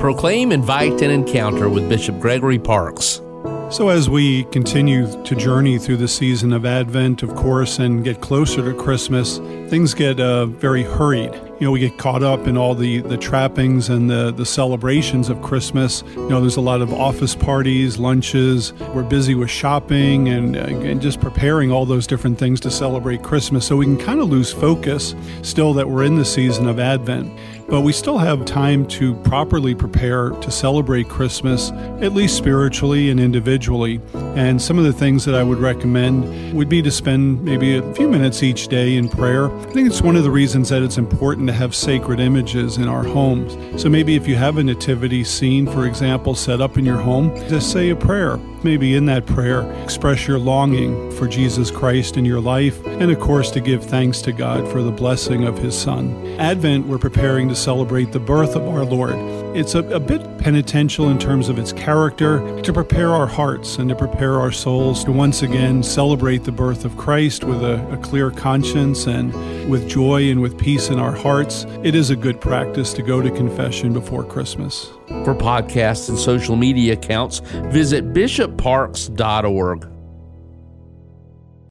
Proclaim, Invite, and Encounter with Bishop Gregory Parkes. So as we continue to journey through the season of Advent, of course, and get closer to Christmas, things get very hurried. You know, we get caught up in all the trappings and the celebrations of Christmas. You know, there's a lot of office parties, lunches. We're busy with shopping and just preparing all those different things to celebrate Christmas. So we can kind of lose focus still that we're in the season of Advent. But we still have time to properly prepare to celebrate Christmas, at least spiritually and individually. And some of the things that I would recommend would be to spend maybe a few minutes each day in prayer. I think it's one of the reasons that it's important to have sacred images in our homes. So maybe if you have a nativity scene, for example, set up in your home, just say a prayer. Maybe in that prayer, express your longing for Jesus Christ in your life, and of course to give thanks to God for the blessing of His Son. Advent, we're preparing to celebrate the birth of our Lord. It's a bit penitential in terms of its character, to prepare our hearts and to prepare our souls to once again celebrate the birth of Christ with a clear conscience and with joy and with peace in our hearts. It is a good practice to go to confession before Christmas. For podcasts and social media accounts, visit bishopparkes.org.